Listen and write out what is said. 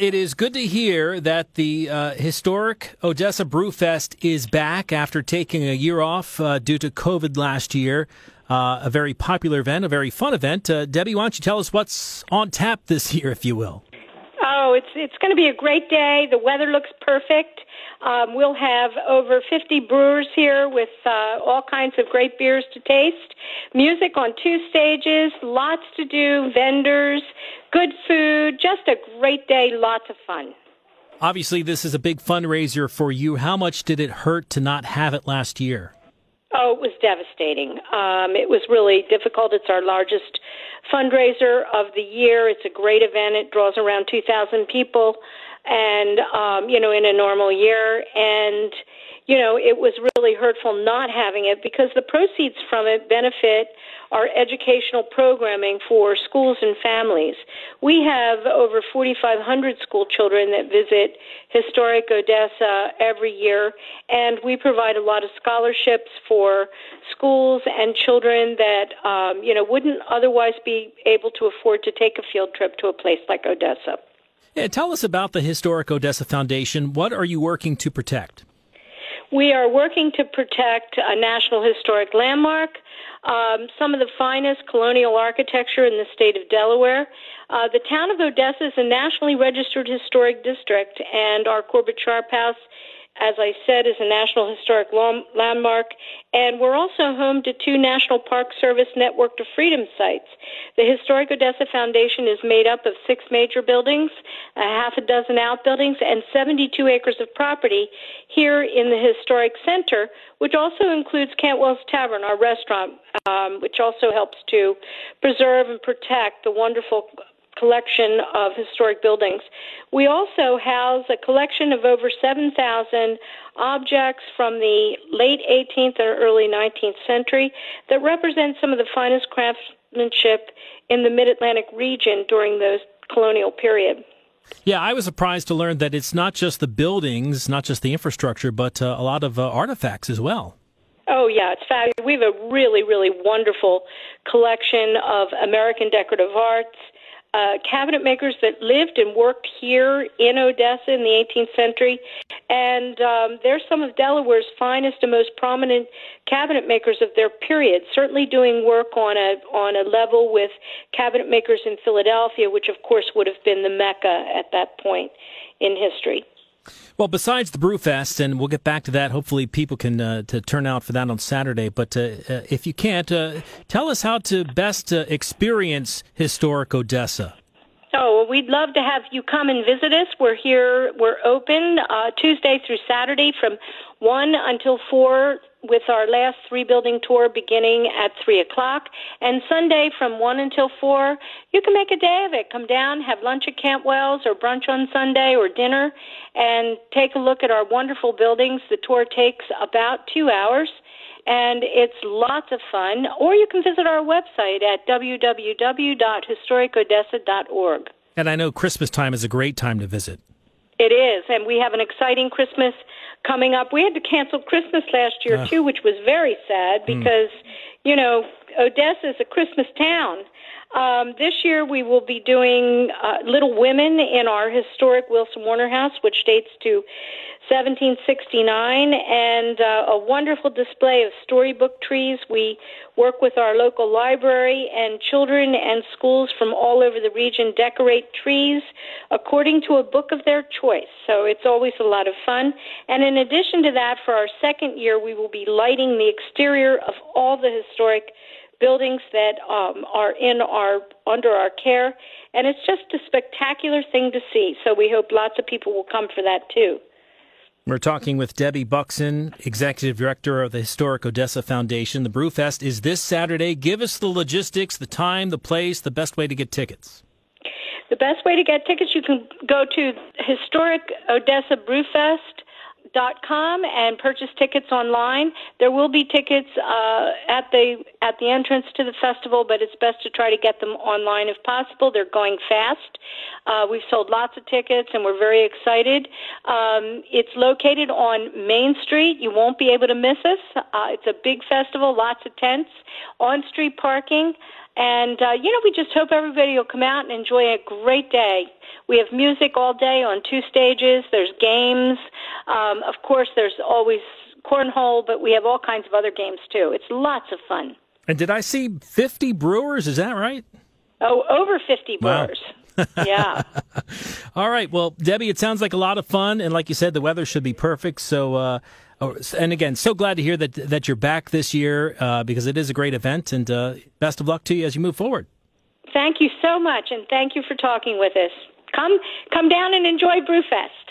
It is good to hear that the Historic Odessa Brewfest is back after taking a year off due to COVID last year. A very popular event, a very fun event. Debbie, why don't you tell us what's on tap this year, if you will? Oh, it's going to be a great day. The weather looks perfect. We'll have over 50 brewers here with all kinds of great beers to taste. Music on 2 stages, lots to do, vendors, good food, just a great day, lots of fun. Obviously, this is a big fundraiser for you. How much did it hurt to not have it last year? Oh, it was devastating. It was really difficult. It's our largest fundraiser of the year. It's a great event. It draws around 2,000 people and, in a normal year. And, it was really hurtful not having it because the proceeds from it benefit our educational programming for schools and families. We have over 4,500 school children that visit Historic Odessa every year, and we provide a lot of scholarships for schools and children that, wouldn't otherwise be able to afford to take a field trip to a place like Odessa. Yeah, tell us about the Historic Odessa Foundation. What are you working to protect? We are working to protect a national historic landmark, some of the finest colonial architecture in the state of Delaware. The town of Odessa is a nationally registered historic district, and our Corbett Sharp House, as I said, is a national historic landmark, and we're also home to 2 National Park Service Network to Freedom sites. The Historic Odessa Foundation is made up of 6 major buildings, a 6 outbuildings, and 72 acres of property here in the historic center, which also includes Cantwell's Tavern, our restaurant, which also helps to preserve and protect the wonderful collection of historic buildings. We also house a collection of over 7,000 objects from the late 18th and early 19th century that represent some of the finest craftsmanship in the Mid-Atlantic region during the colonial period. Yeah, I was surprised to learn that it's not just the buildings, not just the infrastructure, but a lot of artifacts as well. Oh, yeah, it's fabulous. We have a really, really wonderful collection of American decorative arts, cabinet makers that lived and worked here in Odessa in the 18th century, and they're some of Delaware's finest and most prominent cabinet makers of their period, certainly doing work on a level with cabinet makers in Philadelphia, which, of course, would have been the Mecca at that point in history. Well, besides the Brewfest, and we'll get back to that, hopefully people can to turn out for that on Saturday, but if you can't, tell us how to best experience Historic Odessa. Oh, well, we'd love to have you come and visit us. We're here, we're open Tuesday through Saturday from 1 until 4 with our last 3 building tour beginning at 3 o'clock, and Sunday from 1 until 4. You can make a day of it. Come down, have lunch at Cantwell's or brunch on Sunday or dinner, and take a look at our wonderful buildings. The tour takes about 2 hours, and it's lots of fun. Or you can visit our website at www.historicodessa.org. And I know Christmas time is a great time to visit. It is, and we have an exciting Christmas coming up. We had to cancel Christmas last year, too, which was very sad because, Odessa is a Christmas town. This year we will be doing Little Women in our historic Wilson Warner House, which dates to 1769, and a wonderful display of storybook trees. We work with our local library, and children and schools from all over the region decorate trees according to a book of their choice. So it's always a lot of fun. And in addition to that, for our 2nd year, we will be lighting the exterior of all the historic buildings that are under our care. And it's just a spectacular thing to see. So we hope lots of people will come for that, too. We're talking with Debbie Buxton, Executive Director of the Historic Odessa Foundation. The Brewfest is this Saturday. Give us the logistics, the time, the place, the best way to get tickets. The best way to get tickets, you can go to historicodessabrewfest.com and purchase tickets online. There will be tickets at the entrance to the festival, but it's best to try to get them online if possible. They're going fast. We've sold lots of tickets, and we're very excited. It's located on Main Street. You won't be able to miss us. It's a big festival, lots of tents, on-street parking, And, we just hope everybody will come out and enjoy a great day. We have music all day on 2 stages. There's games. Of course, there's always cornhole, but we have all kinds of other games, too. It's lots of fun. And did I see 50 brewers? Is that right? Oh, over 50 brewers. Wow. Yeah. All right. Well, Debbie, it sounds like a lot of fun. And like you said, the weather should be perfect. So, and again, so glad to hear that you're back this year because it is a great event. And best of luck to you as you move forward. Thank you so much. And thank you for talking with us. Come down and enjoy Brewfest.